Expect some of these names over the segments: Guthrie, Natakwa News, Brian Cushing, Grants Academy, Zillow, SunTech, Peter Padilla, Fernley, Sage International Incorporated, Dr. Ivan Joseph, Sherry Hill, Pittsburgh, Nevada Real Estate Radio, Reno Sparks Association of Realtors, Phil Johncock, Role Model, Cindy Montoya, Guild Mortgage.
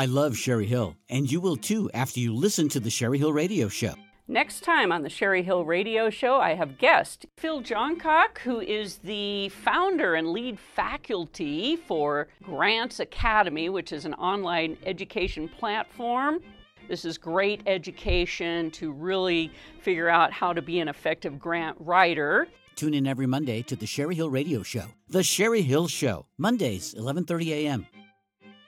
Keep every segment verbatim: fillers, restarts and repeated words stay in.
I love Sherry Hill, and you will too after you listen to the Sherry Hill Radio Show. Next time on the Sherry Hill Radio Show, I have guest Phil Johncock, who is the founder and lead faculty for Grants Academy, which is an online education platform. This is great education to really figure out how to be an effective grant writer. Tune in every Monday to the Sherry Hill Radio Show. The Sherry Hill Show, Mondays, eleven thirty a.m.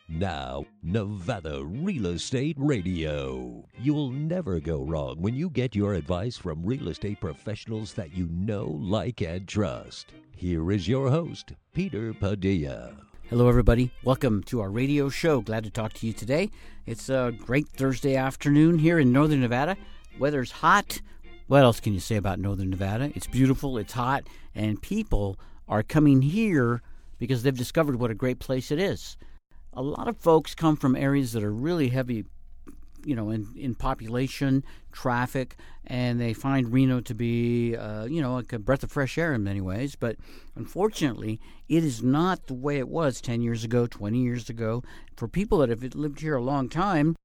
Now, Nevada Real Estate Radio. You'll never go wrong when you get your advice from real estate professionals that you know, like, and trust. Here is your host, Peter Padilla. Hello, everybody. Welcome to our radio show. Glad to talk to you today. It's a great Thursday afternoon here in Northern Nevada. Weather's hot. What else can you say about Northern Nevada? It's beautiful, it's hot, and people are coming here because they've discovered what a great place it is. A lot of folks come from areas that are really heavy, you know, in, in population, traffic, and they find Reno to be, uh, you know, like a breath of fresh air in many ways. But unfortunately, it is not the way it was ten years ago, twenty years ago. For people that have lived here a long time,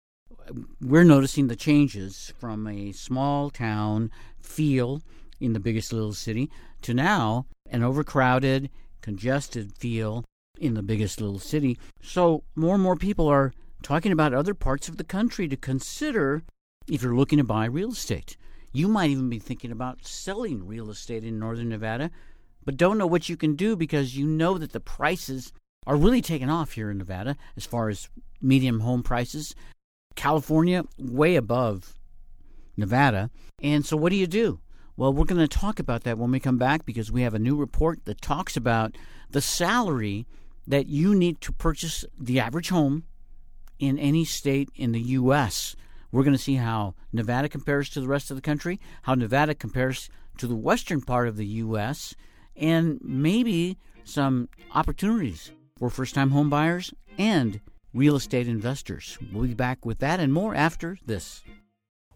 we're noticing the changes from a small town feel in the biggest little city to now an overcrowded, congested feel in the biggest little city. So more and more people are talking about other parts of the country to consider if you're looking to buy real estate. You might even be thinking about selling real estate in Northern Nevada, but don't know what you can do because you know that the prices are really taking off here in Nevada as far as medium home prices. California, way above Nevada. And so what do you do? Well, we're going to talk about that when we come back because we have a new report that talks about the salary that you need to purchase the average home in any state in the U S. We're going to see how Nevada compares to the rest of the country, how Nevada compares to the western part of the U S, and maybe some opportunities for first-time home buyers and real estate investors. We'll be back with that and more after this.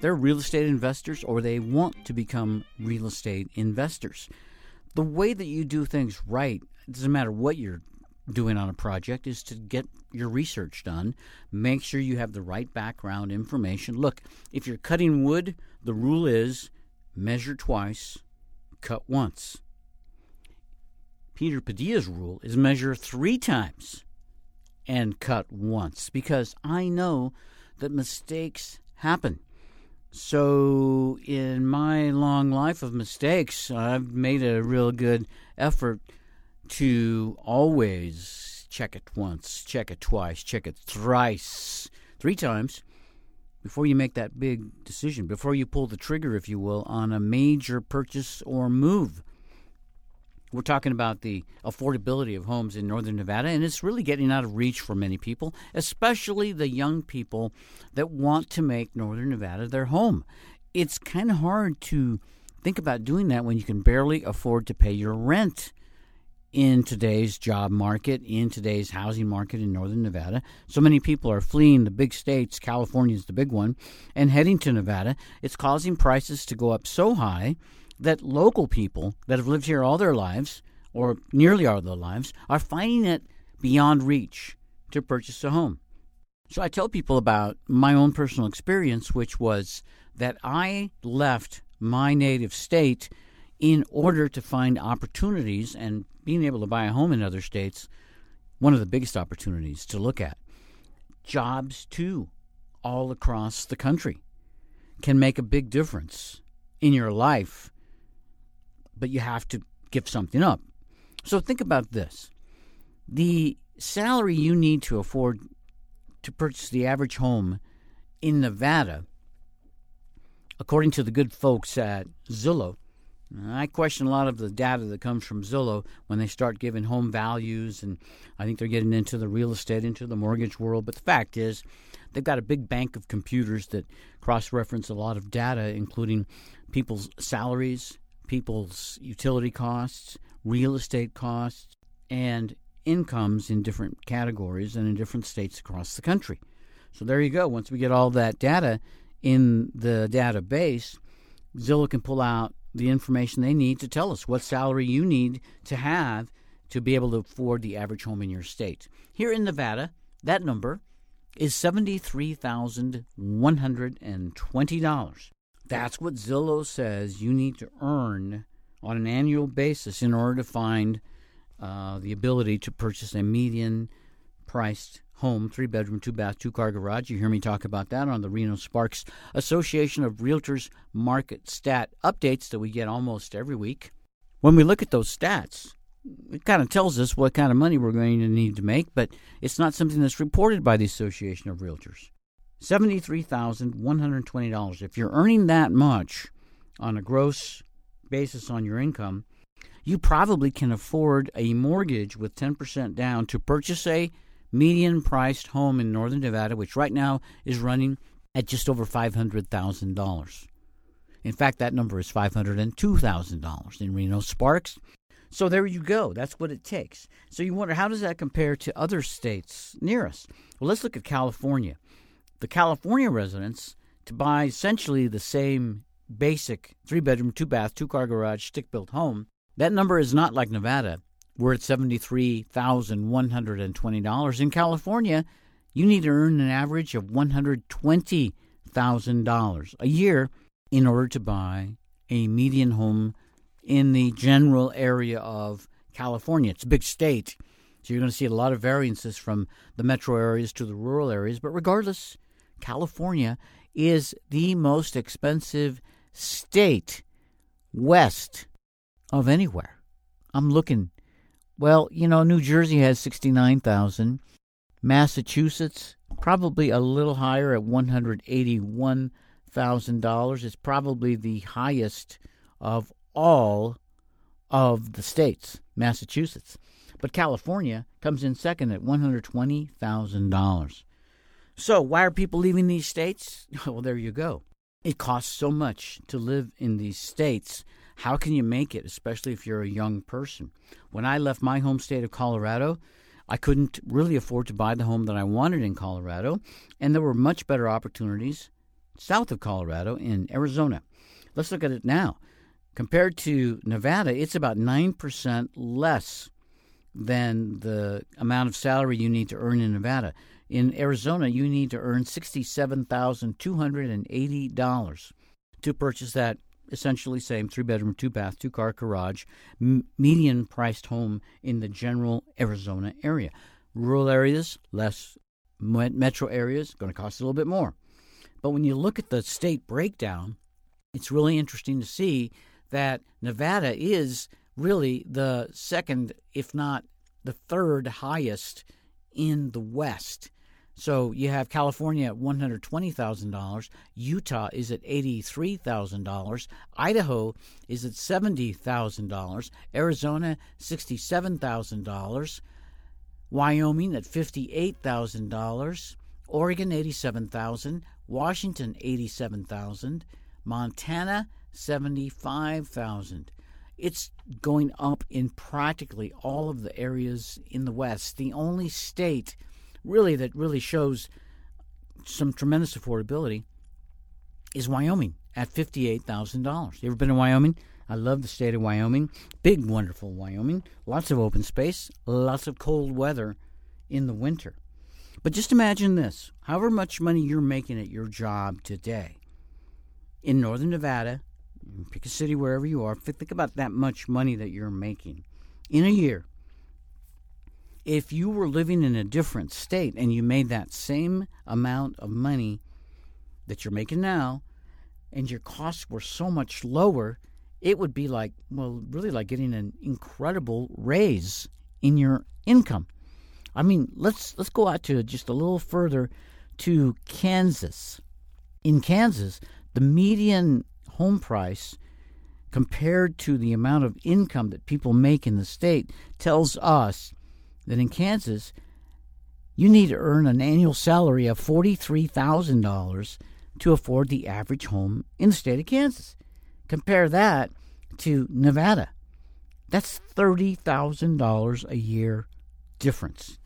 they're real estate investors or they want to become real estate investors. The way that you do things right, it doesn't matter what you're doing on a project, is to get your research done. Make sure you have the right background information. Look, if you're cutting wood, the rule is measure twice, cut once. Peter Padilla's rule is measure three times and cut once, because I know that mistakes happen. So in my long life of mistakes, I've made a real good effort to always check it once, check it twice, check it thrice, three times before you make that big decision, before you pull the trigger, if you will, on a major purchase or move. We're talking about the affordability of homes in Northern Nevada, and it's really getting out of reach for many people, especially the young people that want to make Northern Nevada their home. It's kind of hard to think about doing that when you can barely afford to pay your rent in today's job market, in today's housing market in Northern Nevada. So many people are fleeing the big states, California's the big one, and heading to Nevada. It's causing prices to go up so high that local people that have lived here all their lives, or nearly all their lives, are finding it beyond reach to purchase a home. So I tell people about my own personal experience, which was that I left my native state in order to find opportunities, and being able to buy a home in other states, one of the biggest opportunities to look at. Jobs, too, all across the country can make a big difference in your life, but you have to give something up. So think about this. The salary you need to afford to purchase the average home in Nevada, according to the good folks at Zillow, I question a lot of the data that comes from Zillow when they start giving home values, and I think they're getting into the real estate, into the mortgage world. But the fact is they've got a big bank of computers that cross-reference a lot of data, including people's salaries, people's utility costs, real estate costs, and incomes in different categories and in different states across the country. So there you go. Once we get all that data in the database, Zillow can pull out the information they need to tell us what salary you need to have to be able to afford the average home in your state. Here in Nevada, that number is seventy-three thousand one hundred twenty dollars. That's what Zillow says you need to earn on an annual basis in order to find uh, the ability to purchase a median-priced home, three-bedroom, two-bath, two-car garage. You hear me talk about that on the Reno Sparks Association of Realtors market stat updates that we get almost every week. When we look at those stats, it kind of tells us what kind of money we're going to need to make, but it's not something that's reported by the Association of Realtors. seventy-three thousand one hundred twenty dollars. If you're earning that much on a gross basis on your income, you probably can afford a mortgage with ten percent down to purchase a median-priced home in northern Nevada, which right now is running at just over five hundred thousand dollars. In fact, that number is five hundred two thousand dollars in Reno Sparks. So there you go. That's what it takes. So you wonder, how does that compare to other states near us? Well, let's look at California. The California residents, to buy essentially the same basic three-bedroom, two-bath, two-car garage, stick-built home, that number is not like Nevada. We're at seventy-three thousand one hundred twenty dollars. In California, you need to earn an average of one hundred twenty thousand dollars a year in order to buy a median home in the general area of California. It's a big state, so you're going to see a lot of variances from the metro areas to the rural areas. But regardless, California is the most expensive state west of anywhere. I'm looking. Well, you know, New Jersey has sixty-nine thousand dollars. Massachusetts, probably a little higher at one hundred eighty-one thousand dollars. It's probably the highest of all of the states, Massachusetts. But California comes in second at one hundred twenty thousand dollars. So why are people leaving these states? Well, there you go. It costs so much to live in these states. How can you make it, especially if you're a young person? When I left my home state of Colorado, I couldn't really afford to buy the home that I wanted in Colorado, and there were much better opportunities south of Colorado in Arizona. Let's look at it now. Compared to Nevada, it's about nine percent less than the amount of salary you need to earn in Nevada. In Arizona, you need to earn sixty-seven thousand two hundred eighty dollars to purchase that essentially same three-bedroom, two-bath, two-car garage, m- median-priced home in the general Arizona area. Rural areas, less metro areas, going to cost a little bit more. But when you look at the state breakdown, it's really interesting to see that Nevada is really the second, if not the third highest in the West. So you have California at one hundred twenty thousand dollars, Utah is at eighty-three thousand dollars, Idaho is at seventy thousand dollars, Arizona sixty-seven thousand dollars, Wyoming at fifty-eight thousand dollars, Oregon eighty-seven thousand dollars, Washington eighty-seven thousand dollars, Montana seventy-five thousand dollars. It's going up in practically all of the areas in the West. The only state really that really shows some tremendous affordability is Wyoming at fifty-eight thousand dollars. You ever been to Wyoming? I love the state of Wyoming. Big, wonderful Wyoming. Lots of open space, lots of cold weather in the winter. But just imagine this. However much money you're making at your job today in northern Nevada, pick a city wherever you are, think about that much money that you're making in a year. If you were living in a different state and you made that same amount of money that you're making now and your costs were so much lower, it would be like, well, really like getting an incredible raise in your income. I mean, let's let's go out to just a little further to Kansas. In Kansas, the median home price compared to the amount of income that people make in the state tells us that in Kansas, you need to earn an annual salary of forty-three thousand dollars to afford the average home in the state of Kansas. Compare that to Nevada. That's thirty thousand dollars a year difference.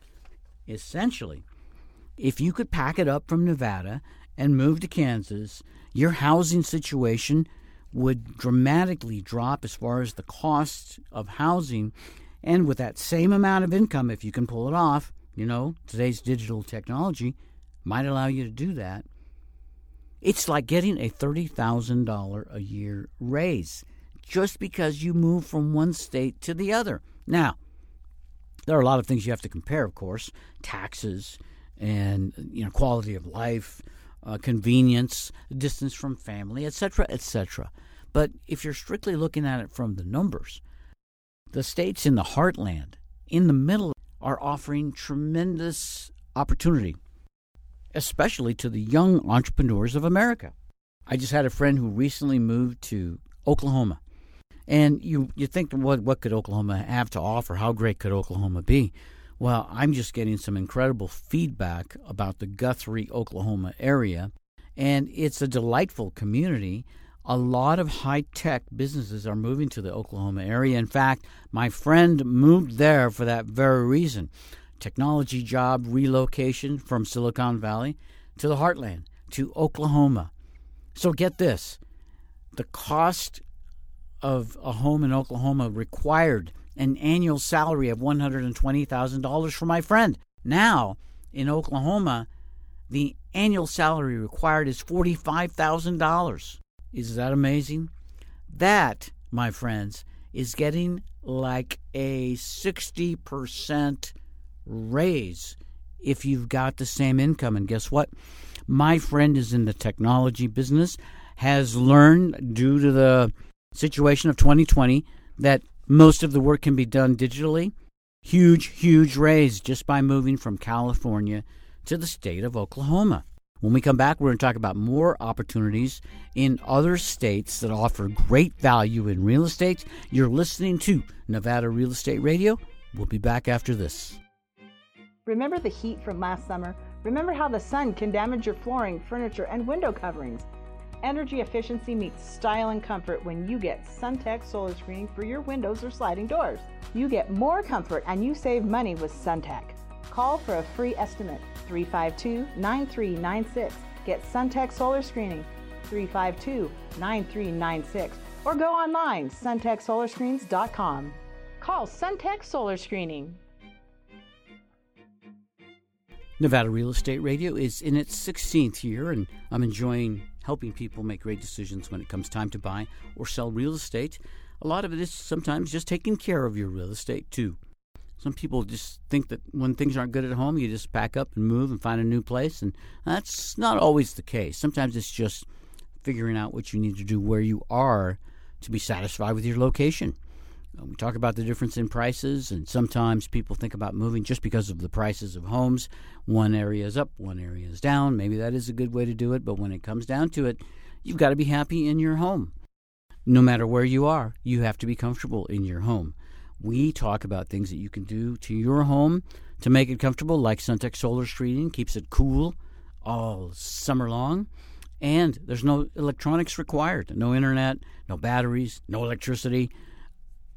Essentially, if you could pack it up from Nevada and move to Kansas, your housing situation would dramatically drop as far as the cost of housing. And with that same amount of income, if you can pull it off, you know, today's digital technology might allow you to do that. It's like getting a thirty thousand dollars a year raise just because you move from one state to the other. Now, there are a lot of things you have to compare, of course, taxes and, you know, quality of life, uh, convenience, distance from family, et cetera, et cetera. But if you're strictly looking at it from the numbers, the states in the heartland, in the middle, are offering tremendous opportunity, especially to the young entrepreneurs of America. I just had a friend who recently moved to Oklahoma. And you, you think, what, what could Oklahoma have to offer? How great could Oklahoma be? Well, I'm just getting some incredible feedback about the Guthrie, Oklahoma area. And it's a delightful community. A lot of high-tech businesses are moving to the Oklahoma area. In fact, my friend moved there for that very reason. Technology job relocation from Silicon Valley to the heartland, to Oklahoma. So get this, the cost of a home in Oklahoma required an annual salary of one hundred twenty thousand dollars for my friend. Now, in Oklahoma, the annual salary required is forty-five thousand dollars. Is that amazing? That, my friends, is getting like a sixty percent raise if you've got the same income. And guess what? My friend is in the technology business, has learned due to the situation of twenty twenty that most of the work can be done digitally. Huge, huge raise just by moving from California to the state of Oklahoma. When we come back, we're going to talk about more opportunities in other states that offer great value in real estate. You're listening to Nevada Real Estate Radio. We'll be back after this. Remember the heat from last summer? Remember how the sun can damage your flooring, furniture, and window coverings. Energy efficiency meets style and comfort when you get SunTech solar screening for your windows or sliding doors. You get more comfort and you save money with SunTech. Call for a free estimate, three five two, nine three nine six. Get SunTech solar screening, three five two, nine three nine six. Or go online, suntech solar screens dot com. Call SunTech Solar Screening. Nevada Real Estate Radio is in its sixteenth year, and I'm enjoying helping people make great decisions when it comes time to buy or sell real estate. A lot of it is sometimes just taking care of your real estate, too. Some people just think that when things aren't good at home, you just pack up and move and find a new place, and that's not always the case. Sometimes it's just figuring out what you need to do where you are to be satisfied with your location. We talk about the difference in prices, and sometimes people think about moving just because of the prices of homes. One area is up, one area is down. Maybe that is a good way to do it, but when it comes down to it, you've got to be happy in your home. No matter where you are, you have to be comfortable in your home. We talk about things that you can do to your home to make it comfortable, like SunTech Solar Screening, keeps it cool all summer long. And there's no electronics required, no internet, no batteries, no electricity.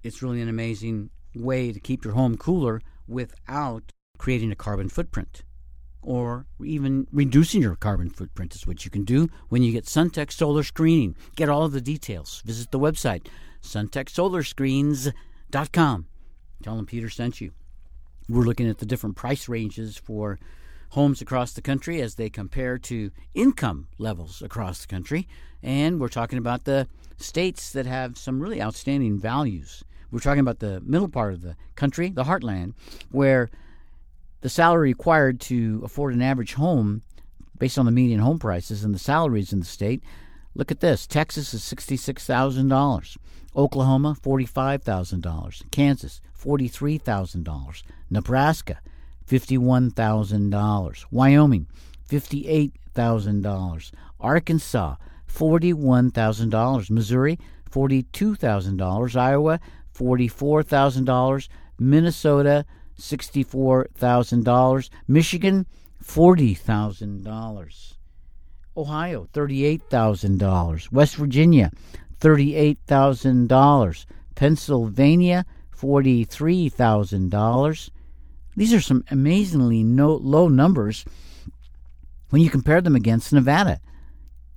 It's really an amazing way to keep your home cooler without creating a carbon footprint, or even reducing your carbon footprint is what you can do when you get SunTech Solar Screening. Get all of the details. Visit the website, suntech solar screens dot com. Tell them Peter sent you. We're looking at the different price ranges for homes across the country as they compare to income levels across the country. And we're talking about the states that have some really outstanding values. We're talking about the middle part of the country, the heartland, where the salary required to afford an average home based on the median home prices and the salaries in the state. Look at this. Texas is sixty-six thousand dollars. Oklahoma, forty-five thousand dollars. Kansas, forty-three thousand dollars. Nebraska, fifty-one thousand dollars. Wyoming, fifty-eight thousand dollars. Arkansas, forty-one thousand dollars. Missouri, forty-two thousand dollars. Iowa, forty-four thousand dollars. Minnesota, sixty-four thousand dollars. Michigan, forty thousand dollars. Ohio, thirty-eight thousand dollars. West Virginia, thirty-eight thousand dollars. Pennsylvania, forty-three thousand dollars. These are some amazingly no, low numbers when you compare them against Nevada.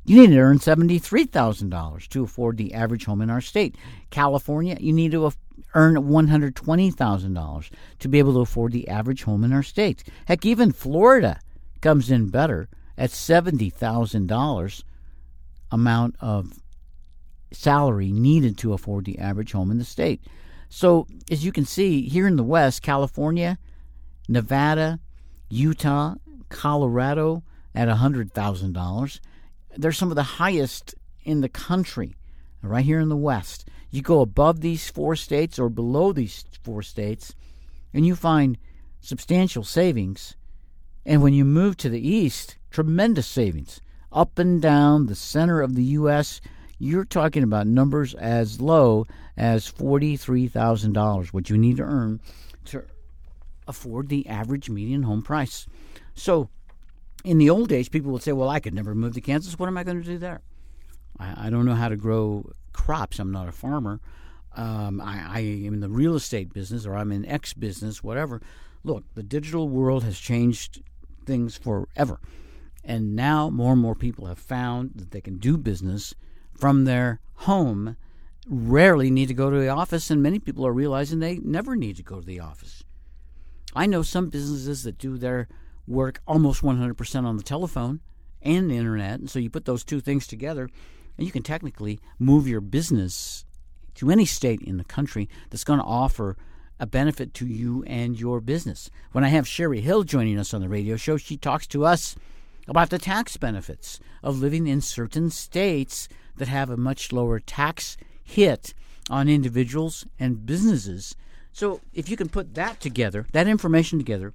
You need to earn seventy-three thousand dollars to afford the average home in our state. California, you need to earn one hundred twenty thousand dollars to be able to afford the average home in our state. Heck, even Florida comes in better at seventy thousand dollars amount of salary needed to afford the average home in the state. So as you can see, here in the West, California, Nevada, Utah, Colorado at one hundred thousand dollars. They're some of the highest in the country, right here in the West. You go above these four states or below these four states, and you find substantial savings. And when you move to the East, tremendous savings. Up and down the center of the U S, you're talking about numbers as low as forty-three thousand dollars, what you need to earn to afford the average median home price. So in the old days, people would say, well, I could never move to Kansas. What am I going to do there? I, I don't know how to grow crops. I'm not a farmer. Um, I, I am in the real estate business, or I'm in X business, whatever. Look, the digital world has changed things forever. And now more and more people have found that they can do business from their home, rarely need to go to the office, and many people are realizing they never need to go to the office. I know some businesses that do their work almost one hundred percent on the telephone and the internet, and so you put those two things together, and you can technically move your business to any state in the country that's going to offer a benefit to you and your business. When I have Sherry Hill joining us on the radio show, she talks to us about the tax benefits of living in certain states that have a much lower tax hit on individuals and businesses. So if you can put that together, that information together,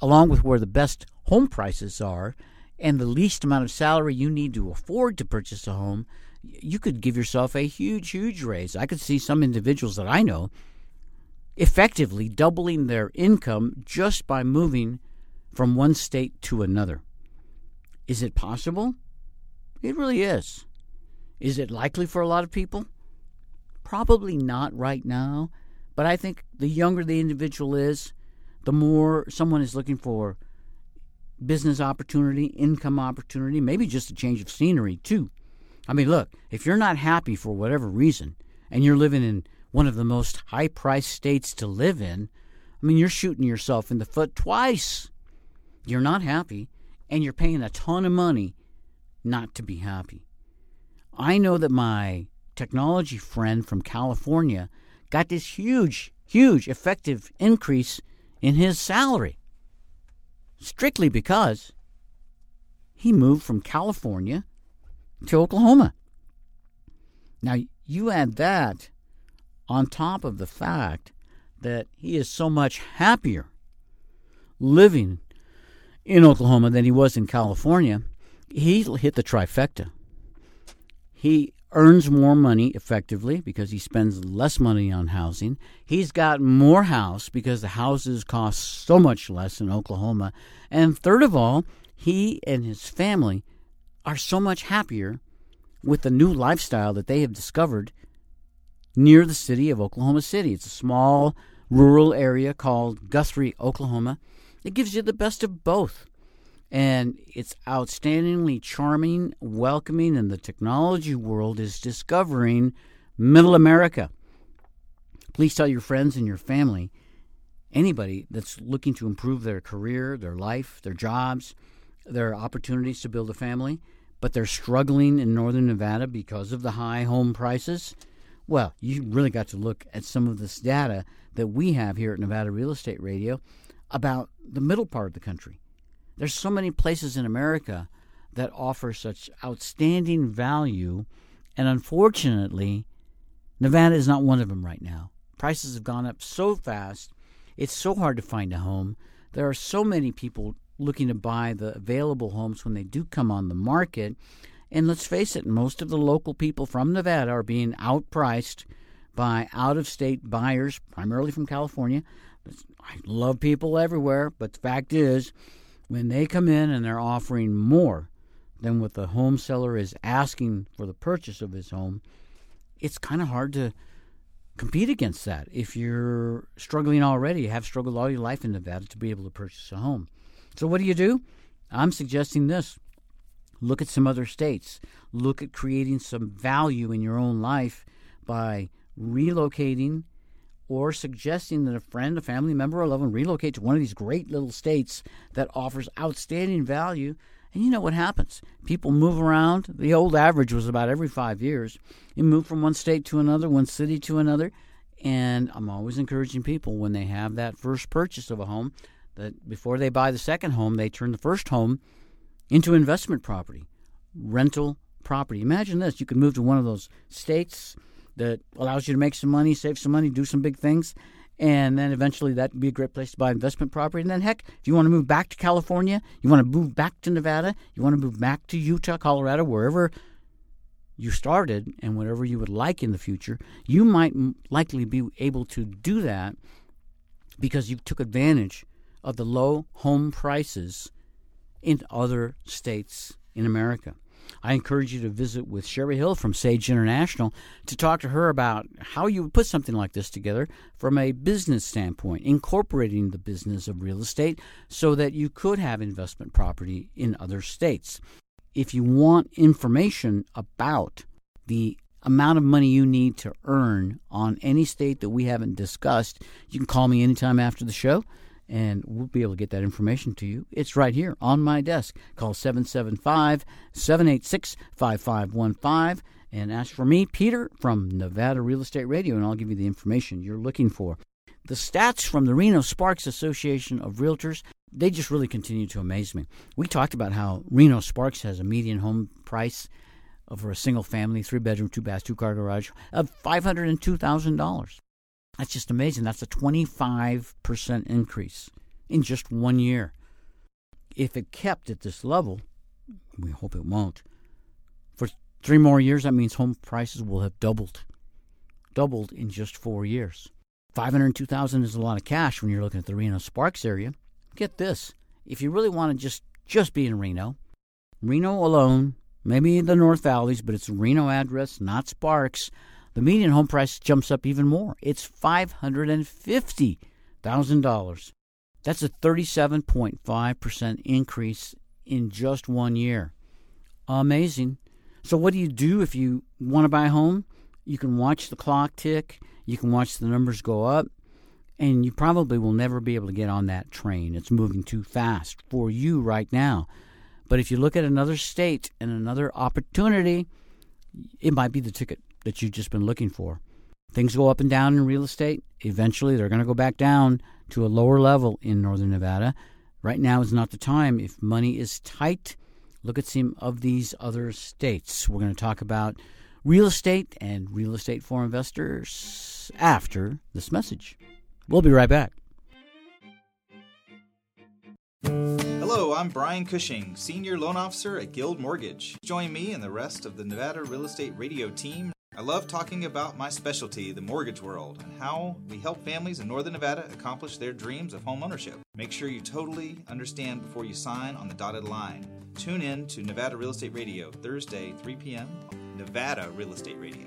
along with where the best home prices are and the least amount of salary you need to afford to purchase a home, you could give yourself a huge, huge raise. I could see some individuals that I know effectively doubling their income just by moving from one state to another. Is it possible? It really is. Is it likely for a lot of people? Probably not right now, but I think the younger the individual is, the more someone is looking for business opportunity, income opportunity, maybe just a change of scenery too. I mean, look, if you're not happy for whatever reason and you're living in one of the most high-priced states to live in, I mean, you're shooting yourself in the foot twice. You're not happy, and you're paying a ton of money not to be happy. I know that my technology friend from California got this huge, huge effective increase in his salary strictly because he moved from California to Oklahoma. Now, you add that on top of the fact that he is so much happier living in Oklahoma than he was in California, he hit the trifecta. He earns more money effectively because he spends less money on housing. He's got more house because the houses cost so much less in Oklahoma. And third of all, he and his family are so much happier with the new lifestyle that they have discovered near the city of Oklahoma City. It's a small rural area called Guthrie, Oklahoma. It gives you the best of both. And it's outstandingly charming, welcoming, and the technology world is discovering middle America. Please tell your friends and your family, anybody that's looking to improve their career, their life, their jobs, their opportunities to build a family, but they're struggling in northern Nevada because of the high home prices. Well, you really got to look at some of this data that we have here at Nevada Real Estate Radio about the middle part of the country. There's so many places in America that offer such outstanding value, and unfortunately, Nevada is not one of them right now. Prices have gone up so fast, it's so hard to find a home. There are so many people looking to buy the available homes when they do come on the market. And let's face it, most of the local people from Nevada are being outpriced by out-of-state buyers, primarily from California. I love people everywhere, but the fact is, when they come in and they're offering more than what the home seller is asking for the purchase of his home, it's kind of hard to compete against that. If you're struggling already, you have struggled all your life in Nevada to be able to purchase a home. So what do you do? I'm suggesting this. Look at some other states. Look at creating some value in your own life by relocating or suggesting that a friend, a family member, or a loved one relocate to one of these great little states that offers outstanding value. And you know what happens. People move around. The old average was about every five years. You move from one state to another, one city to another. And I'm always encouraging people when they have that first purchase of a home that before they buy the second home, they turn the first home into investment property, rental property. Imagine this. You can move to one of those states that allows you to make some money, save some money, do some big things, and then eventually that would be a great place to buy investment property. And then, heck, if you want to move back to California, you want to move back to Nevada, you want to move back to Utah, Colorado, wherever you started and whatever you would like in the future, you might likely be able to do that because you took advantage of the low home prices in other states in America. I encourage you to visit with Sherry Hill from Sage International to talk to her about how you would put something like this together from a business standpoint, incorporating the business of real estate so that you could have investment property in other states. If you want information about the amount of money you need to earn on any state that we haven't discussed, you can call me anytime after the show, and we'll be able to get that information to you. It's right here on my desk. Call seven seven five, seven eight six, five five one five and ask for me, Peter, from Nevada Real Estate Radio, and I'll give you the information you're looking for. The stats from the Reno Sparks Association of Realtors, they just really continue to amaze me. We talked about how Reno Sparks has a median home price for a single family, three-bedroom, two-bath, two-car garage, of five hundred two thousand dollars. That's just amazing. That's a twenty-five percent increase in just one year. If it kept at this level, we hope it won't, for three more years, that means home prices will have doubled. Doubled in just four years. five hundred two thousand dollars is a lot of cash when you're looking at the Reno Sparks area. Get this. If you really want to just, just be in Reno, Reno alone, maybe the North Valleys, but it's a Reno address, not Sparks, the median home price jumps up even more. It's five hundred fifty thousand dollars. That's a thirty-seven point five percent increase in just one year. Amazing. So what do you do if you want to buy a home? You can watch the clock tick. You can watch the numbers go up. And you probably will never be able to get on that train. It's moving too fast for you right now. But if you look at another state and another opportunity, it might be the ticket that you've just been looking for. Things go up and down in real estate. Eventually, they're going to go back down to a lower level in northern Nevada. Right now is not the time. If money is tight, look at some of these other states. We're going to talk about real estate and real estate for investors after this message. We'll be right back. Hello, I'm Brian Cushing, Senior Loan Officer at Guild Mortgage. Join me and the rest of the Nevada Real Estate Radio team. I love talking about my specialty, the mortgage world, and how we help families in northern Nevada accomplish their dreams of home ownership. Make sure you totally understand before you sign on the dotted line. Tune in to Nevada Real Estate Radio, Thursday, three p.m., Nevada Real Estate Radio.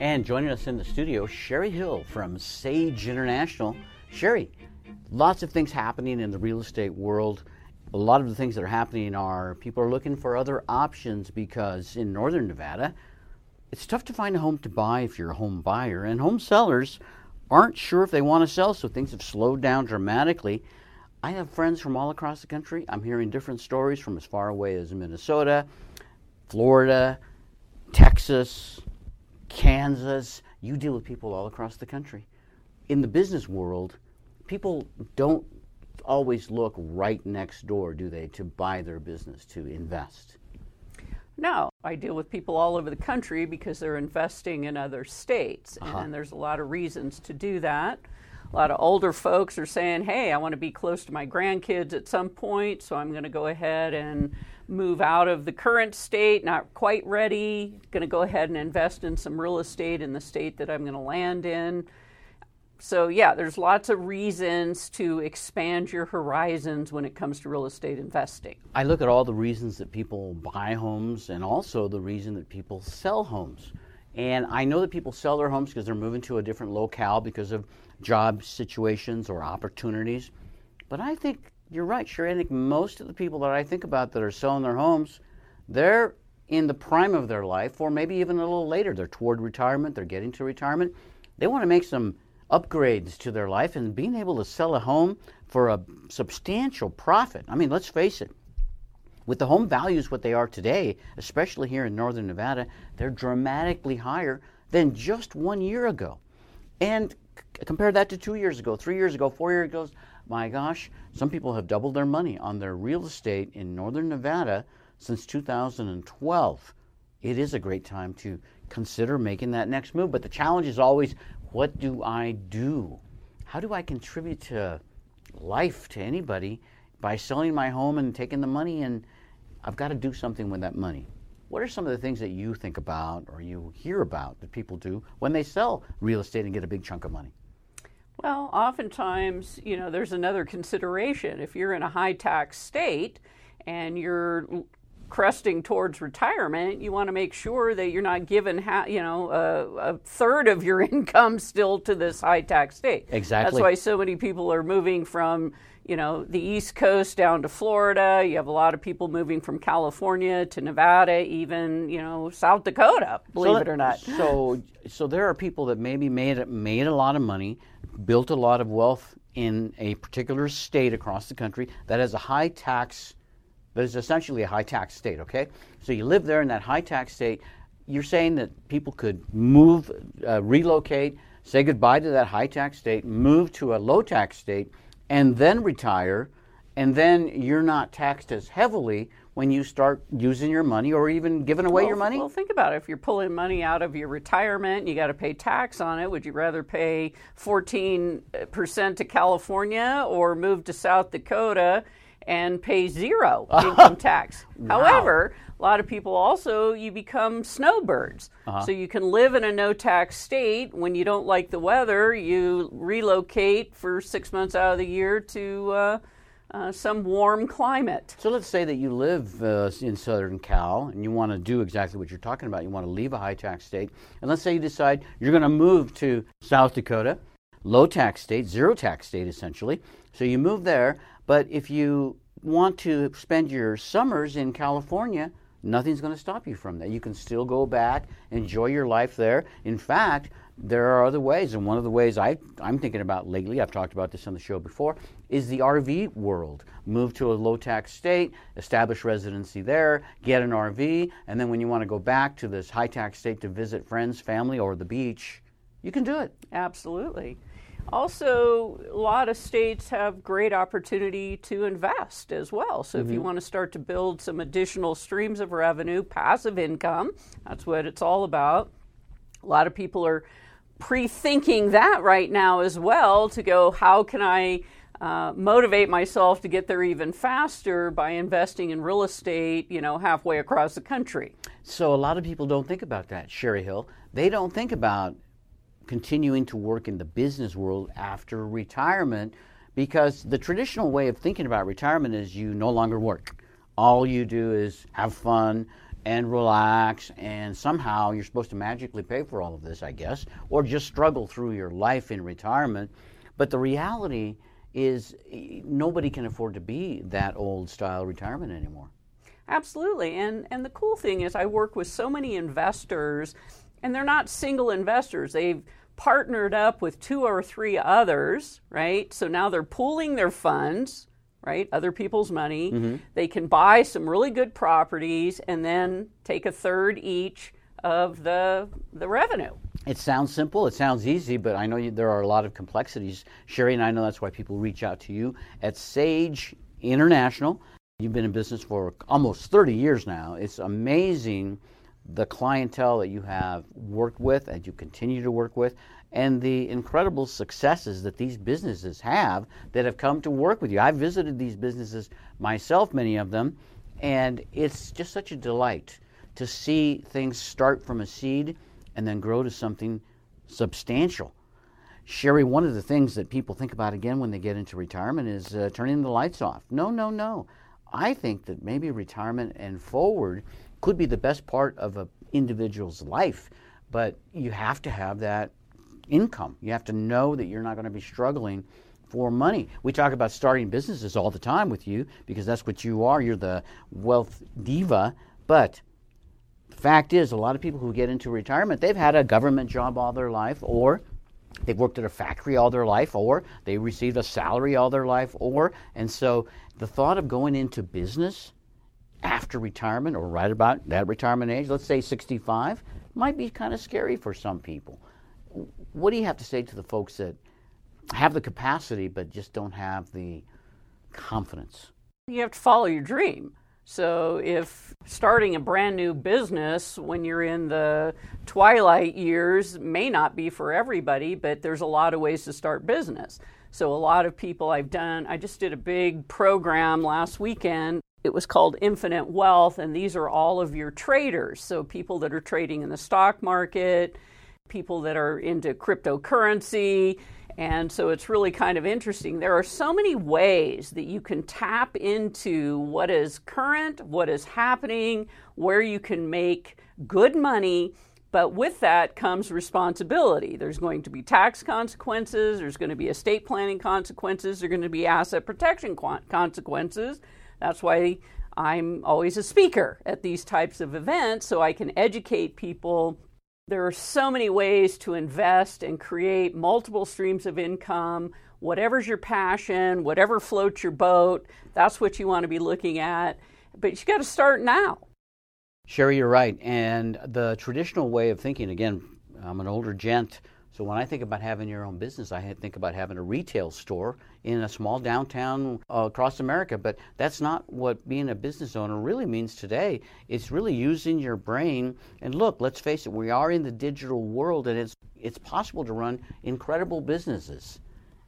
And joining us in the studio, Sherry Hill from Sage International. Sherry, lots of things happening in the real estate world. a lot of the things that are happening are people are looking for other options, because in northern Nevada, it's tough to find a home to buy if you're a home buyer, and home sellers aren't sure if they want to sell, so things have slowed down dramatically. I have friends from all across the country. I'm hearing different stories from as far away as Minnesota, Florida, Texas, Kansas. You deal with people all across the country. In the business world, people don't always look right next door, do they, to buy their business, to invest? No. I deal with people all over the country because they're investing in other states, uh-huh. and there's a lot of reasons to do that. A lot of older folks are saying, hey, I want to be close to my grandkids at some point, so I'm going to go ahead and move out of the current state, not quite ready, going to go ahead and invest in some real estate in the state that I'm going to land in. So yeah, there's lots of reasons to expand your horizons when it comes to real estate investing. I look at all the reasons that people buy homes and also the reason that people sell homes. And I know that people sell their homes because they're moving to a different locale because of job situations or opportunities. But I think you're right, Sherry. I think most of the people that I think about that are selling their homes, they're in the prime of their life, or maybe even a little later. They're toward retirement, they're getting to retirement. They want to make some upgrades to their life, and being able to sell a home for a substantial profit. I mean, let's face it, with the home values what they are today, especially here in northern Nevada, they're dramatically higher than just one year ago. And c- compare that to two years ago, three years ago, four years ago. My gosh, some people have doubled their money on their real estate in northern Nevada since two thousand twelve. It is a great time to consider making that next move, but the challenge is always, what do I do? How do I contribute to life, to anybody, by selling my home and taking the money? And I've got to do something with that money. What are some of the things that you think about or you hear about that people do when they sell real estate and get a big chunk of money? Well, oftentimes, you know, there's another consideration. If you're in a high tax state and you're cresting towards retirement, you want to make sure that you're not giving, ha- you know, a, a third of your income still to this high tax state. Exactly. That's why so many people are moving from, you know, the East Coast down to Florida. You have a lot of people moving from California to Nevada, even, you know, South Dakota, believe so, it or not. So, so there are people that maybe made made a lot of money, built a lot of wealth in a particular state across the country that has a high tax. But it's essentially a high-tax state, okay? So you live there in that high-tax state. You're saying that people could move, uh, relocate, say goodbye to that high-tax state, move to a low-tax state, and then retire, and then you're not taxed as heavily when you start using your money or even giving away well, your money? Well, think about it. If you're pulling money out of your retirement, you got to pay tax on it. Would you rather pay fourteen percent to California or move to South Dakota and pay zero income tax? Wow. However, a lot of people also, you become snowbirds. Uh-huh. So you can live in a no-tax state. When you don't like the weather, you relocate for six months out of the year to uh, uh, some warm climate. So let's say that you live uh, in Southern Cal, and you want to do exactly what you're talking about. You want to leave a high-tax state. And let's say you decide you're going to move to South Dakota, low-tax state, zero-tax state essentially. So you move there. But if you want to spend your summers in California, nothing's going to stop you from that. You can still go back, enjoy your life there. In fact, there are other ways, and one of the ways I, I'm thinking about lately, I've talked about this on the show before, is the R V world. Move to a low-tax state, establish residency there, get an R V, and then when you want to go back to this high-tax state to visit friends, family, or the beach, you can do it. Absolutely. Also, a lot of states have great opportunity to invest as well. So mm-hmm. if you want to start to build some additional streams of revenue, passive income, that's what it's all about. A lot of people are pre-thinking that right now as well, to go, how can I uh, motivate myself to get there even faster by investing in real estate, you know, halfway across the country? So a lot of people don't think about that, Sherry Hill. They don't think about continuing to work in the business world after retirement, because the traditional way of thinking about retirement is you no longer work. All you do is have fun and relax, and somehow you're supposed to magically pay for all of this, I guess, or just struggle through your life in retirement. But the reality is nobody can afford to be that old style retirement anymore. Absolutely. And and the cool thing is I work with so many investors, and they're not single investors. They've partnered up with two or three others, right? So now they're pooling their funds, right? Other people's money. Mm-hmm. They can buy some really good properties and then take a third each of the the revenue. It sounds simple, it sounds easy, but I know you, there are a lot of complexities. Sherry and I know that's why people reach out to you at Sage International. You've been in business for almost thirty years now. It's amazing the clientele that you have worked with and you continue to work with, and the incredible successes that these businesses have that have come to work with you. I've visited these businesses myself, many of them, and it's just such a delight to see things start from a seed and then grow to something substantial. Sherry, one of the things that people think about again when they get into retirement is uh, turning the lights off. No, no, no. I think that maybe retirement and forward could be the best part of an individual's life, but you have to have that income. You have to know that you're not going to be struggling for money. We talk about starting businesses all the time with you because that's what you are. You're the wealth diva, but fact is, a lot of people who get into retirement, they've had a government job all their life, or they've worked at a factory all their life, or they received a salary all their life, or, and so the thought of going into business after retirement or right about that retirement age, let's say sixty-five, might be kind of scary for some people. What do you have to say to the folks that have the capacity but just don't have the confidence? You have to follow your dream. So if starting a brand new business when you're in the twilight years may not be for everybody, but there's a lot of ways to start business. So a lot of people I've done, I just did a big program last weekend. It was called Infinite Wealth, and these are all of your traders. So people that are trading in the stock market, people that are into cryptocurrency. And so it's really kind of interesting. There are so many ways that you can tap into what is current, what is happening, where you can make good money. But with that comes responsibility. There's going to be tax consequences. There's going to be estate planning consequences. There's going to be asset protection consequences. That's why I'm always a speaker at these types of events, so I can educate people. There are so many ways to invest and create multiple streams of income. Whatever's your passion, whatever floats your boat, that's what you want to be looking at. But you got to start now. Sherry, you're right. And the traditional way of thinking, again, I'm an older gent, so when I think about having your own business, I think about having a retail store in a small downtown uh, across America. But that's not what being a business owner really means today. It's really using your brain. And look, let's face it, we are in the digital world, and it's it's possible to run incredible businesses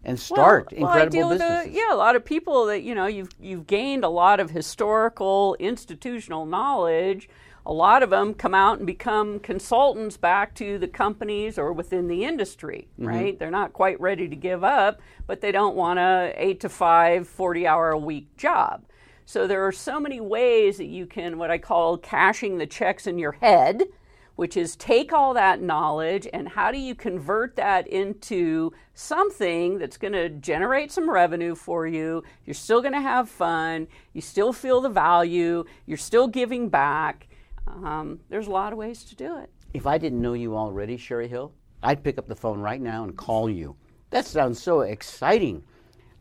and start well, well, incredible businesses. A, yeah, a lot of people that, you know, you've you've gained a lot of historical institutional knowledge. A lot of them come out and become consultants back to the companies or within the industry, right? Mm-hmm. They're not quite ready to give up, but they don't want a eight to five, forty-hour-a-week job. So there are so many ways that you can, what I call cashing the checks in your head, which is take all that knowledge and how do you convert that into something that's going to generate some revenue for you. You're still going to have fun. You still feel the value. You're still giving back. Um, there's a lot of ways to do it. If I didn't know you already, Sherry Hill, I'd pick up the phone right now and call you. That sounds so exciting.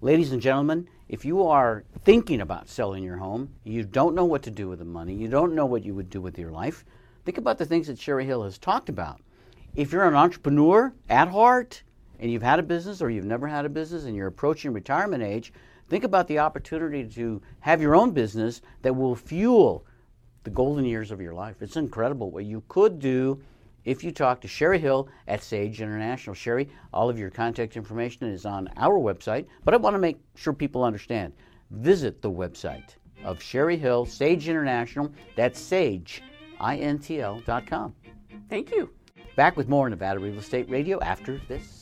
Ladies and gentlemen, if you are thinking about selling your home, you don't know what to do with the money, you don't know what you would do with your life, think about the things that Sherry Hill has talked about. If you're an entrepreneur at heart and you've had a business or you've never had a business and you're approaching retirement age, think about the opportunity to have your own business that will fuel the golden years of your life. It's incredible what you could do if you talk to Sherry Hill at Sage International. Sherry, all of your contact information is on our website, but I want to make sure people understand. Visit the website of Sherry Hill, Sage International. That's sage intl dot com. Thank you. Back with more Nevada Real Estate Radio after this.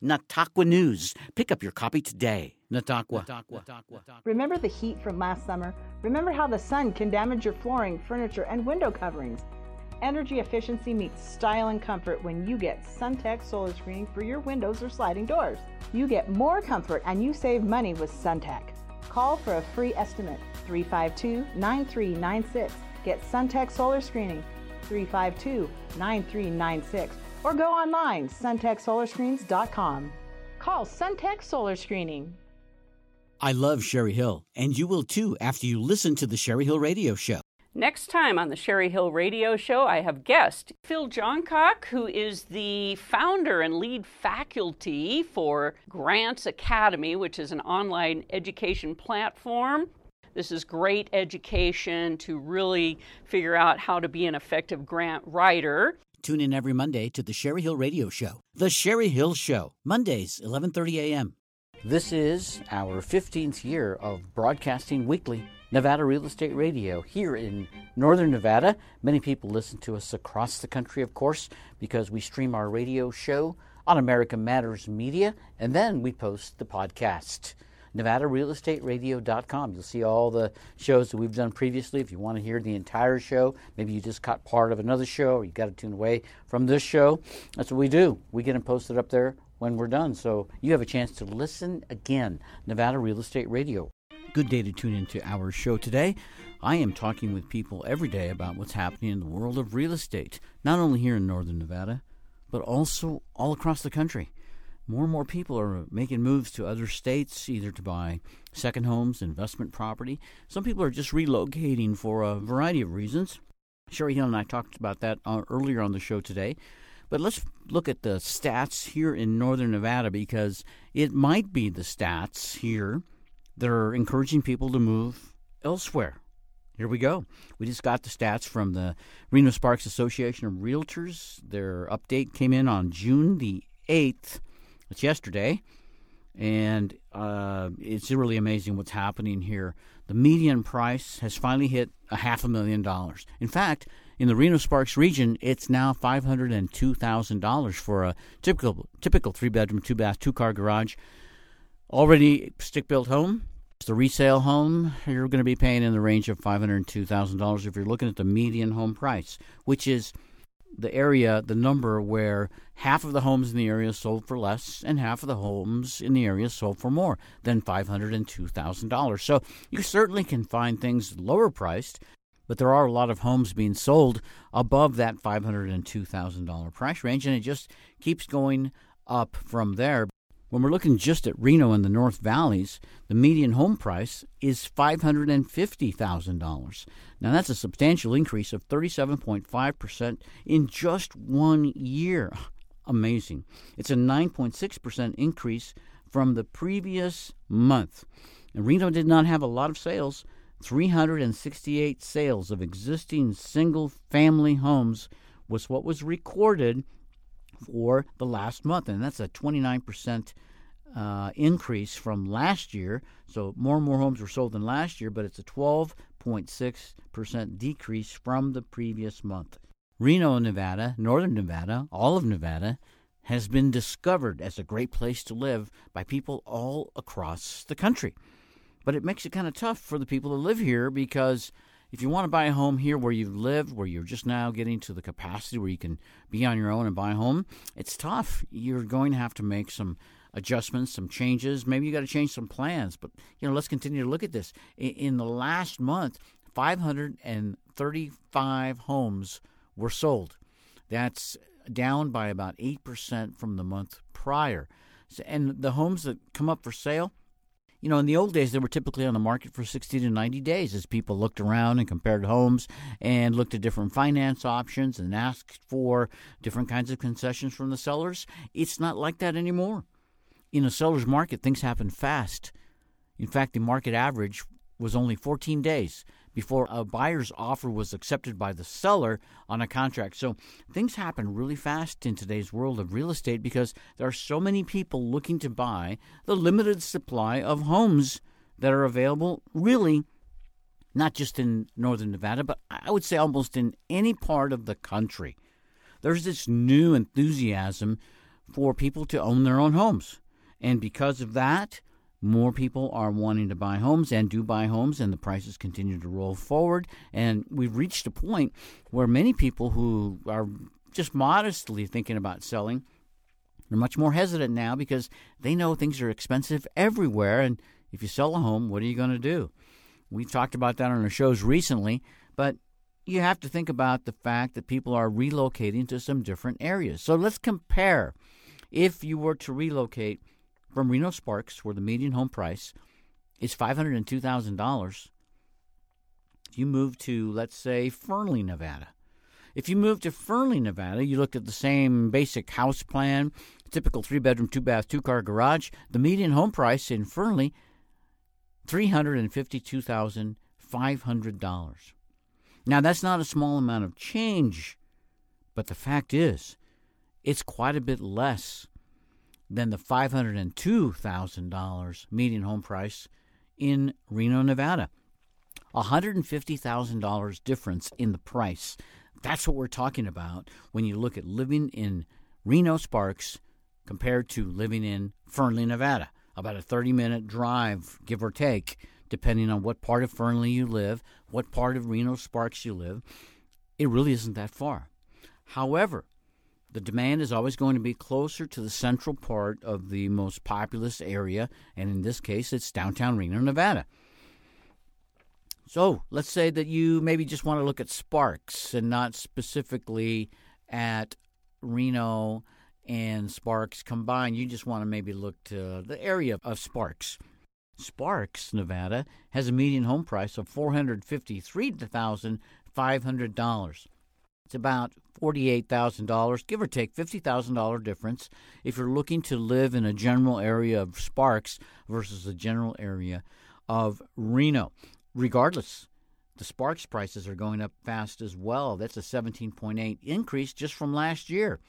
Natakwa News. Pick up your copy today. Natakwa. Remember the heat from last summer? Remember how the sun can damage your flooring, furniture, and window coverings. Energy efficiency meets style and comfort when you get SunTech solar screening for your windows or sliding doors. You get more comfort and you save money with SunTech. Call for a free estimate. three five two, nine three nine six. Get SunTech solar screening. three five two, nine three nine six. Or go online, suntech solar screens dot com. Call SunTech Solar Screening. I love Sherry Hill, and you will too after you listen to the Sherry Hill Radio Show. Next time on the Sherry Hill Radio Show, I have guest Phil Johncock, who is the founder and lead faculty for Grants Academy, which is an online education platform. This is great education to really figure out how to be an effective grant writer. Tune in every Monday to the Sherry Hill Radio Show. The Sherry Hill Show, Mondays, eleven thirty a.m. This is our fifteenth year of broadcasting weekly Nevada Real Estate Radio here in Northern Nevada. Many people listen to us across the country, of course, because we stream our radio show on America Matters Media, and then we post the podcast. Nevada Real Estate Radio dot com. You'll see all the shows that we've done previously. If you want to hear the entire show, maybe you just caught part of another show or you got to tune away from this show. That's what we do. We get them posted up there when we're done. So you have a chance to listen again. Nevada Real Estate Radio. Good day to tune into our show today. I am talking with people every day about what's happening in the world of real estate, not only here in Northern Nevada, but also all across the country. More and more people are making moves to other states, either to buy second homes, investment property. Some people are just relocating for a variety of reasons. Sherry Hill and I talked about that earlier on the show today. But let's look at the stats here in Northern Nevada, because it might be the stats here that are encouraging people to move elsewhere. Here we go. We just got the stats from the Reno Sparks Association of Realtors. Their update came in on June the eighth. It's yesterday, and uh, it's really amazing what's happening here. The median price has finally hit a half a million dollars. In fact, in the Reno Sparks region, it's now five hundred two thousand dollars for a typical typical three-bedroom, two-bath, two-car garage. Already stick-built home. It's the resale home. You're going to be paying in the range of five hundred two thousand dollars if you're looking at the median home price, which is the area, the number where half of the homes in the area sold for less and half of the homes in the area sold for more than five hundred two thousand dollars. So you certainly can find things lower priced, but there are a lot of homes being sold above that five hundred two thousand dollars price range, and it just keeps going up from there. When we're looking just at Reno and the North Valleys, the median home price is five hundred fifty thousand dollars. Now, that's a substantial increase of thirty-seven point five percent in just one year. Amazing. It's a nine point six percent increase from the previous month. And Reno did not have a lot of sales. three hundred sixty-eight sales of existing single-family homes was what was recorded for the last month, and that's a twenty-nine percent uh, increase from last year. So more and more homes were sold than last year, but it's a twelve point six percent decrease from the previous month. Reno, Nevada, Northern Nevada, all of Nevada, has been discovered as a great place to live by people all across the country. But it makes it kind of tough for the people who live here, because If you want to buy a home here where you've lived, where you're just now getting to the capacity where you can be on your own and buy a home, it's tough. You're going to have to make some adjustments, some changes. Maybe you got to change some plans. But, you know, let's continue to look at this. In the last month, five hundred thirty-five homes were sold. That's down by about eight percent from the month prior. And the homes that come up for sale, you know, in the old days, they were typically on the market for sixty to ninety days as people looked around and compared homes and looked at different finance options and asked for different kinds of concessions from the sellers. It's not like that anymore. In a seller's market, things happen fast. In fact, the market average was only fourteen days before a buyer's offer was accepted by the seller on a contract. So things happen really fast in today's world of real estate because there are so many people looking to buy the limited supply of homes that are available, really, not just in northern Nevada, but I would say almost in any part of the country. There's this new enthusiasm for people to own their own homes. And because of that, more people are wanting to buy homes and do buy homes, and the prices continue to roll forward. And we've reached a point where many people who are just modestly thinking about selling are much more hesitant now because they know things are expensive everywhere. And if you sell a home, what are you going to do? We've talked about that on our shows recently, but you have to think about the fact that people are relocating to some different areas. So let's compare. If you were to relocate from Reno Sparks, where the median home price is five hundred two thousand dollars, if you move to, let's say, Fernley, Nevada. If you move to Fernley, Nevada, you looked at the same basic house plan, typical three-bedroom, two-bath, two-car garage. The median home price in Fernley, three hundred fifty-two thousand five hundred dollars. Now, that's not a small amount of change, but the fact is, it's quite a bit less than the five hundred two thousand dollars median home price in Reno, Nevada. one hundred fifty thousand dollars difference in the price. That's what we're talking about when you look at living in Reno Sparks compared to living in Fernley, Nevada. About a thirty-minute drive, give or take, depending on what part of Fernley you live, what part of Reno Sparks you live. It really isn't that far. However, the demand is always going to be closer to the central part of the most populous area, and in this case, it's downtown Reno, Nevada. So let's say that you maybe just want to look at Sparks and not specifically at Reno and Sparks combined. You just want to maybe look to the area of Sparks. Sparks, Nevada, has a median home price of four hundred fifty-three thousand five hundred dollars. It's about forty-eight thousand dollars, give or take fifty thousand dollars difference if you're looking to live in a general area of Sparks versus the general area of Reno. Regardless, the Sparks prices are going up fast as well. That's a seventeen point eight increase just from last year.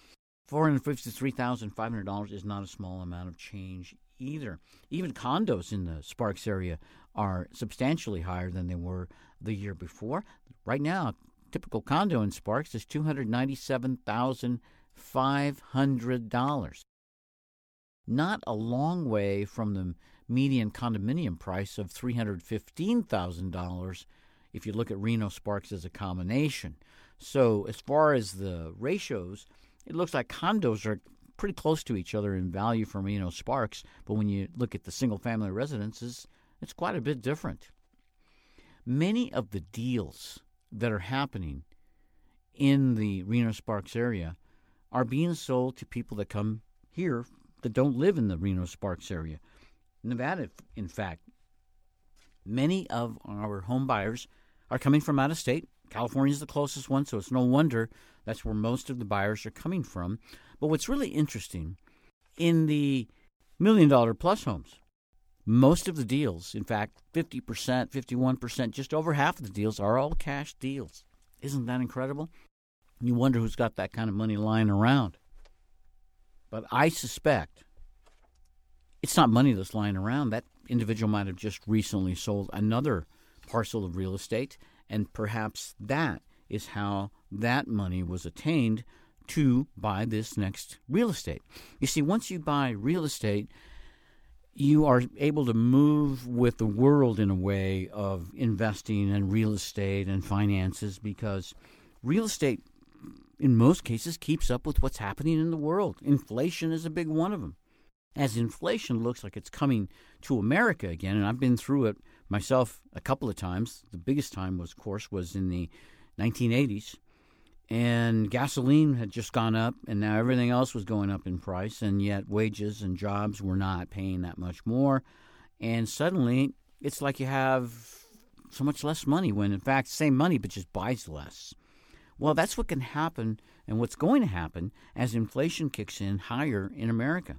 four hundred fifty-three thousand five hundred dollars is not a small amount of change either. Even condos in the Sparks area are substantially higher than they were the year before. Right now, typical condo in Sparks is two hundred ninety-seven thousand five hundred dollars. Not a long way from the median condominium price of three hundred fifteen thousand dollars if you look at Reno Sparks as a combination. So as far as the ratios, it looks like condos are pretty close to each other in value for Reno Sparks, but when you look at the single-family residences, it's quite a bit different. Many of the deals that are happening in the Reno Sparks area are being sold to people that come here that don't live in the Reno Sparks area. Nevada, in fact, many of our home buyers are coming from out of state. California is the closest one, so it's no wonder that's where most of the buyers are coming from. But what's really interesting, in the million-dollar-plus homes, most of the deals, in fact, fifty percent, fifty-one percent, just over half of the deals are all cash deals. Isn't that incredible? You wonder who's got that kind of money lying around. But I suspect it's not money that's lying around. That individual might have just recently sold another parcel of real estate, and perhaps that is how that money was attained to buy this next real estate. You see, once you buy real estate, you are able to move with the world in a way of investing and real estate and finances, because real estate in most cases keeps up with what's happening in the world. Inflation is a big one of them. As inflation looks like it's coming to America again, and I've been through it myself a couple of times. The biggest time, was, of course, was in the nineteen eighties, and gasoline had just gone up, and now everything else was going up in price, and yet wages and jobs were not paying that much more. And suddenly, it's like you have so much less money when, in fact, same money, but just buys less. Well, that's what can happen, and what's going to happen as inflation kicks in higher in America.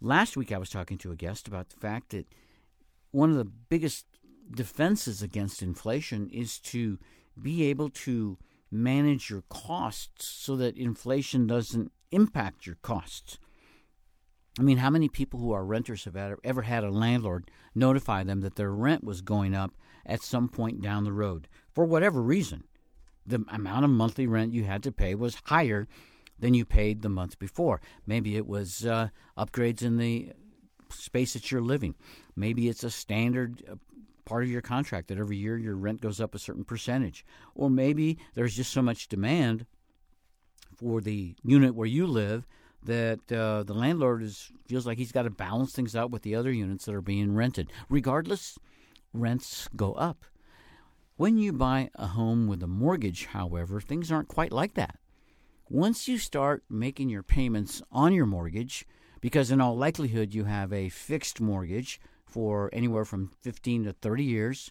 Last week I was talking to a guest about the fact that one of the biggest defenses against inflation is to be able to manage your costs so that inflation doesn't impact your costs. I mean, how many people who are renters have ever had a landlord notify them that their rent was going up at some point down the road? For whatever reason, the amount of monthly rent you had to pay was higher than you paid the month before. Maybe it was uh, upgrades in the space that you're living. Maybe it's a standard uh, part of your contract that every year your rent goes up a certain percentage. Or maybe there's just so much demand for the unit where you live that uh, the landlord is feels like he's got to balance things out with the other units that are being rented. Regardless, rents go up. When you buy a home with a mortgage, however, things aren't quite like that. Once you start making your payments on your mortgage, because in all likelihood you have a fixed mortgage for anywhere from fifteen to thirty years,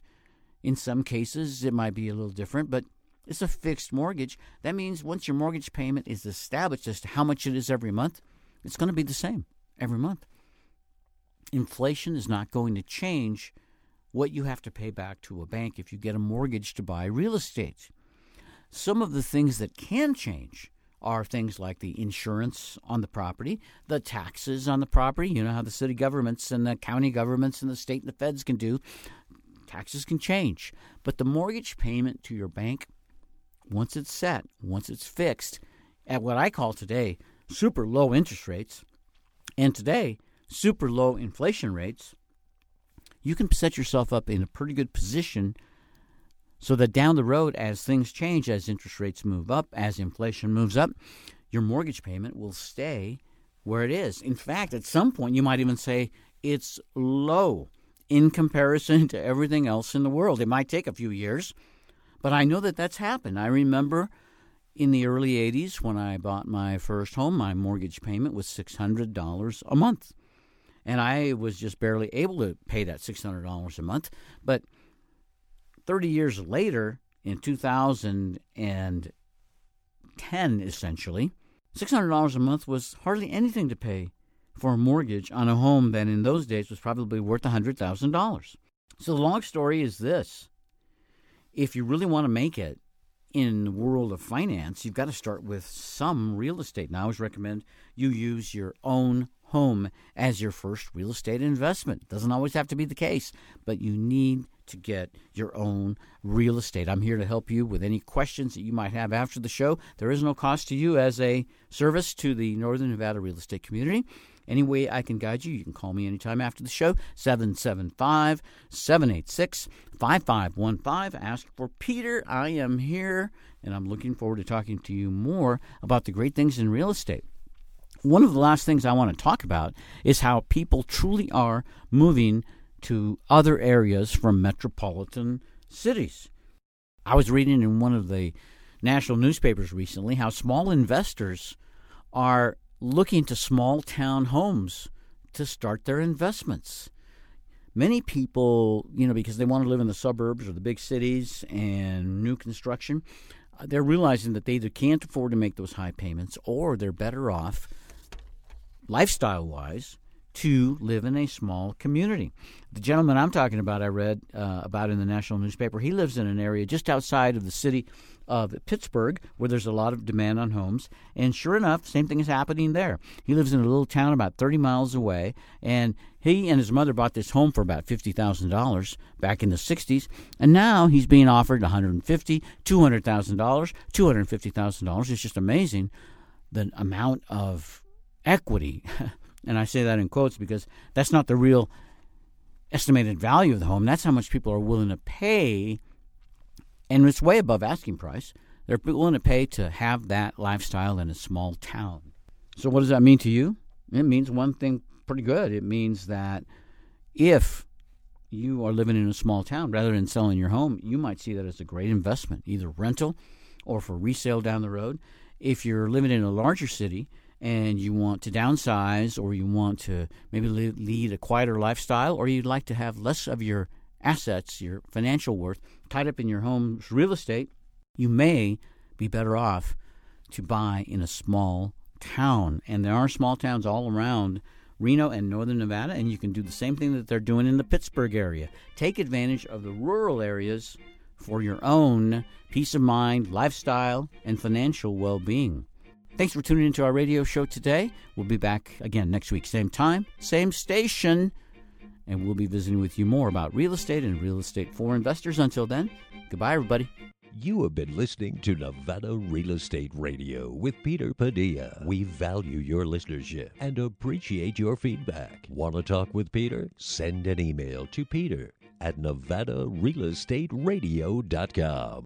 in some cases it might be a little different, but it's a fixed mortgage. That means once your mortgage payment is established as to how much it is every month, it's going to be the same every month. Inflation is not going to change what you have to pay back to a bank if you get a mortgage to buy real estate. Some of the things that can change are things like the insurance on the property, the taxes on the property. You know how the city governments and the county governments and the state and the feds can do. Taxes can change. But the mortgage payment to your bank, once it's set, once it's fixed, at what I call today super low interest rates, and today super low inflation rates, you can set yourself up in a pretty good position so that down the road, as things change, as interest rates move up, as inflation moves up, your mortgage payment will stay where it is. In fact, at some point, you might even say it's low in comparison to everything else in the world. It might take a few years, but I know that that's happened. I remember in the early eighties when I bought my first home, my mortgage payment was six hundred dollars a month. And I was just barely able to pay that six hundred dollars a month, but thirty years later, in two thousand ten, essentially, six hundred dollars a month was hardly anything to pay for a mortgage on a home that in those days was probably worth one hundred thousand dollars. So the long story is this. If you really want to make it in the world of finance, you've got to start with some real estate. And I always recommend you use your own home as your first real estate investment. It doesn't always have to be the case, but you need to get your own real estate. I'm here to help you with any questions that you might have after the show. There is no cost to you as a service to the Northern Nevada real estate community. Any way I can guide you, you can call me anytime after the show, seven seven five, seven eight six, five five one five. Ask for Peter. I am here, and I'm looking forward to talking to you more about the great things in real estate. One of the last things I want to talk about is how people truly are moving to other areas from metropolitan cities. I was reading in one of the national newspapers recently how small investors are looking to small town homes to start their investments. Many people, you know, because they want to live in the suburbs or the big cities and new construction, they're realizing that they either can't afford to make those high payments or they're better off lifestyle-wise to live in a small community. The gentleman I'm talking about, I read uh, about in the national newspaper, he lives in an area just outside of the city of Pittsburgh where there's a lot of demand on homes. And sure enough, same thing is happening there. He lives in a little town about thirty miles away, and he and his mother bought this home for about fifty thousand dollars back in the sixties, and now he's being offered one hundred fifty thousand dollars, two hundred thousand dollars, two hundred fifty thousand dollars. It's just amazing the amount of equity and I say that in quotes because that's not the real estimated value of the home. That's how much people are willing to pay, and it's way above asking price. They're willing to pay to have that lifestyle in a small town. So what does that mean to you? It means one thing pretty good. It means that if you are living in a small town, rather than selling your home, you might see that as a great investment, either rental or for resale down the road. If you're living in a larger city and you want to downsize, or you want to maybe lead a quieter lifestyle, or you'd like to have less of your assets, your financial worth, tied up in your home's real estate, you may be better off to buy in a small town. And there are small towns all around Reno and northern Nevada, and you can do the same thing that they're doing in the Pittsburgh area. Take advantage of the rural areas for your own peace of mind, lifestyle, and financial well-being. Thanks for tuning into our radio show today. We'll be back again next week, same time, same station, and we'll be visiting with you more about real estate and real estate for investors. Until then, goodbye, everybody. You have been listening to Nevada Real Estate Radio with Peter Padilla. We value your listenership and appreciate your feedback. Want to talk with Peter? Send an email to Peter at nevada real estate radio dot com.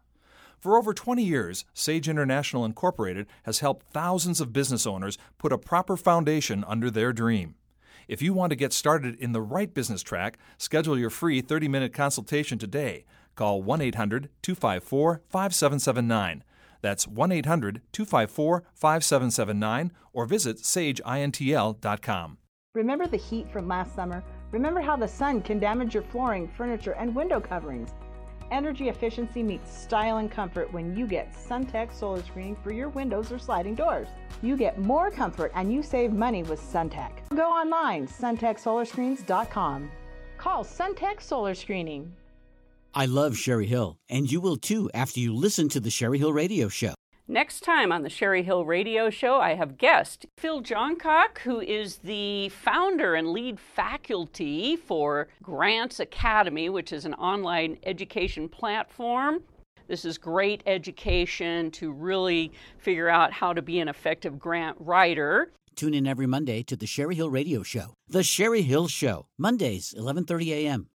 For over twenty years, Sage International Incorporated has helped thousands of business owners put a proper foundation under their dream. If you want to get started in the right business track, schedule your free thirty-minute consultation today. Call one eight hundred two five four five seven seven nine. That's one eight hundred two five four five seven seven nine, or visit sage intl dot com. Remember the heat from last summer? Remember how the sun can damage your flooring, furniture, and window coverings. Energy efficiency meets style and comfort when you get SunTech solar screening for your windows or sliding doors. You get more comfort and you save money with SunTech. Go online, sun tech solar screens dot com. Call SunTech Solar Screening. I love Sherry Hill, and you will too after you listen to the Sherry Hill Radio Show. Next time on the Sherry Hill Radio Show, I have guest Phil Johncock, who is the founder and lead faculty for Grants Academy, which is an online education platform. This is great education to really figure out how to be an effective grant writer. Tune in every Monday to the Sherry Hill Radio Show. The Sherry Hill Show, Mondays, eleven thirty a.m.